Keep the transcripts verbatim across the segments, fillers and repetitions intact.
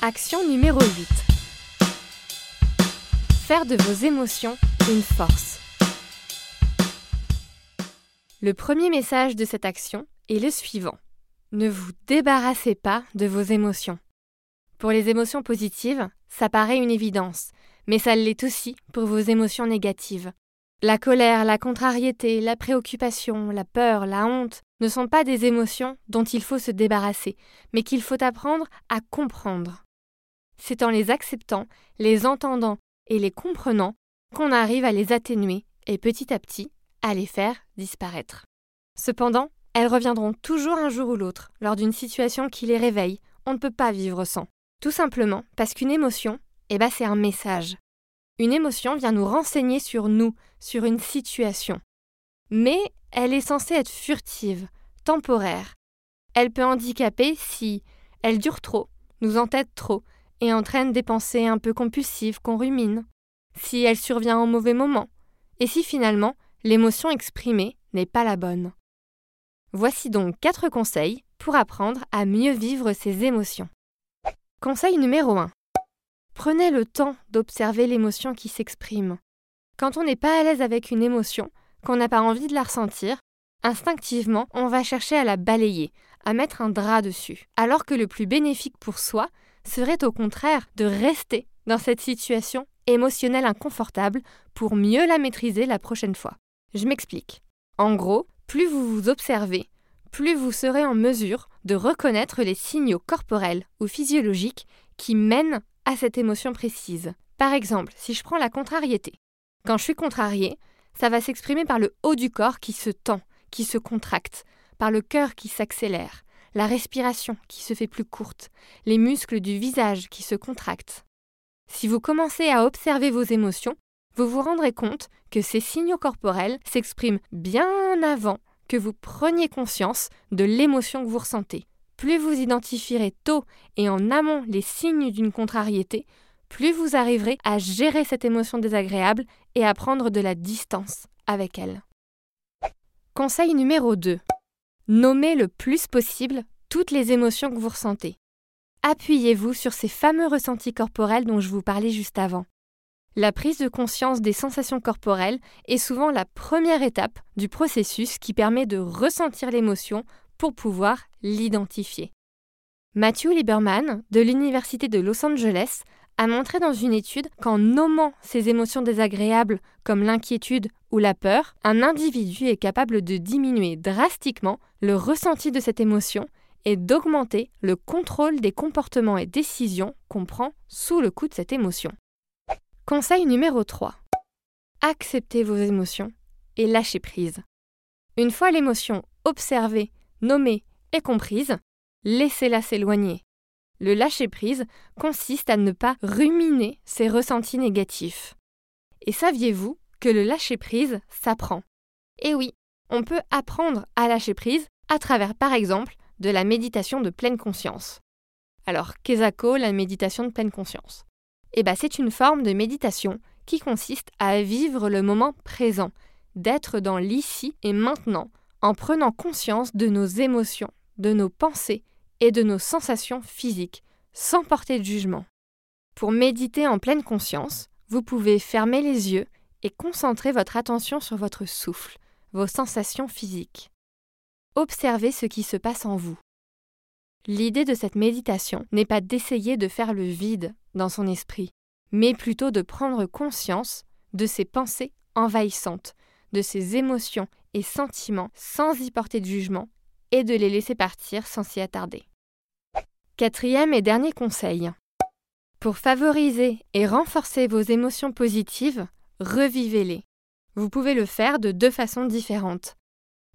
Action numéro huit. Faire de vos émotions une force. Le premier message de cette action est le suivant. Ne vous débarrassez pas de vos émotions. Pour les émotions positives, ça paraît une évidence, mais ça l'est aussi pour vos émotions négatives. La colère, la contrariété, la préoccupation, la peur, la honte ne sont pas des émotions dont il faut se débarrasser, mais qu'il faut apprendre à comprendre. C'est en les acceptant, les entendant et les comprenant qu'on arrive à les atténuer et petit à petit à les faire disparaître. Cependant, elles reviendront toujours un jour ou l'autre lors d'une situation qui les réveille. On ne peut pas vivre sans. Tout simplement parce qu'une émotion, eh ben c'est un message. Une émotion vient nous renseigner sur nous, sur une situation. Mais elle est censée être furtive, temporaire. Elle peut handicaper si elle dure trop, nous entête trop et entraîne des pensées un peu compulsives qu'on rumine, si elle survient au mauvais moment et si finalement l'émotion exprimée n'est pas la bonne. Voici donc quatre conseils pour apprendre à mieux vivre ses émotions. Conseil numéro un. Prenez le temps d'observer l'émotion qui s'exprime. Quand on n'est pas à l'aise avec une émotion, qu'on n'a pas envie de la ressentir, instinctivement, on va chercher à la balayer, à mettre un drap dessus. Alors que le plus bénéfique pour soi serait au contraire de rester dans cette situation émotionnelle inconfortable pour mieux la maîtriser la prochaine fois. Je m'explique. En gros, plus vous vous observez, plus vous serez en mesure de reconnaître les signaux corporels ou physiologiques qui mènent à cette émotion précise. Par exemple, si je prends la contrariété. Quand je suis contrariée, ça va s'exprimer par le haut du corps qui se tend, qui se contracte, par le cœur qui s'accélère, la respiration qui se fait plus courte, les muscles du visage qui se contractent. Si vous commencez à observer vos émotions, vous vous rendrez compte que ces signaux corporels s'expriment bien avant que vous preniez conscience de l'émotion que vous ressentez. Plus vous identifierez tôt et en amont les signes d'une contrariété, plus vous arriverez à gérer cette émotion désagréable et à prendre de la distance avec elle. Conseil numéro deux. Nommez le plus possible toutes les émotions que vous ressentez. Appuyez-vous sur ces fameux ressentis corporels dont je vous parlais juste avant. La prise de conscience des sensations corporelles est souvent la première étape du processus qui permet de ressentir l'émotion pour pouvoir l'identifier. Matthew Lieberman, de l'Université de Los Angeles, a montré dans une étude qu'en nommant ces émotions désagréables comme l'inquiétude ou la peur, un individu est capable de diminuer drastiquement le ressenti de cette émotion et d'augmenter le contrôle des comportements et décisions qu'on prend sous le coup de cette émotion. Conseil numéro trois. Acceptez vos émotions et lâchez prise. Une fois l'émotion observée, nommée et comprise, laissez-la s'éloigner. Le lâcher-prise consiste à ne pas ruminer ses ressentis négatifs. Et saviez-vous que le lâcher-prise s'apprend ? Eh oui, on peut apprendre à lâcher prise à travers, par exemple, de la méditation de pleine conscience. Alors, qu'est-ce que la méditation de pleine conscience ? Eh bien, c'est une forme de méditation qui consiste à vivre le moment présent, d'être dans l'ici et maintenant, en prenant conscience de nos émotions, de nos pensées et de nos sensations physiques, sans porter de jugement. Pour méditer en pleine conscience, vous pouvez fermer les yeux et concentrer votre attention sur votre souffle, vos sensations physiques. Observez ce qui se passe en vous. L'idée de cette méditation n'est pas d'essayer de faire le vide dans son esprit, mais plutôt de prendre conscience de ses pensées envahissantes, de ses émotions et sentiments sans y porter de jugement et de les laisser partir sans s'y attarder. Quatrième et dernier conseil. Pour favoriser et renforcer vos émotions positives, revivez-les. Vous pouvez le faire de deux façons différentes.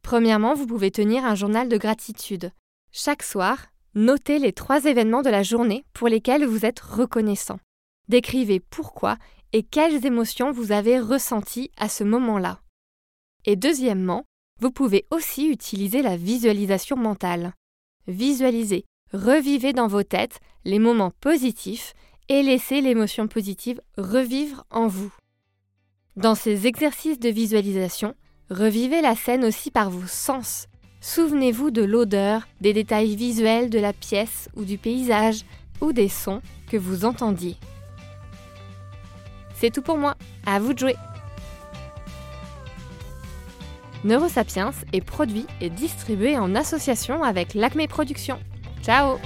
Premièrement, vous pouvez tenir un journal de gratitude. Chaque soir, notez les trois événements de la journée pour lesquels vous êtes reconnaissant. Décrivez pourquoi et quelles émotions vous avez ressenties à ce moment-là. Et deuxièmement, vous pouvez aussi utiliser la visualisation mentale. Visualisez, revivez dans vos têtes les moments positifs et laissez l'émotion positive revivre en vous. Dans ces exercices de visualisation, revivez la scène aussi par vos sens. Souvenez-vous de l'odeur, des détails visuels de la pièce ou du paysage, ou des sons que vous entendiez. C'est tout pour moi, à vous de jouer! Neurosapiens est produit et distribué en association avec l'Acme Productions. Ciao!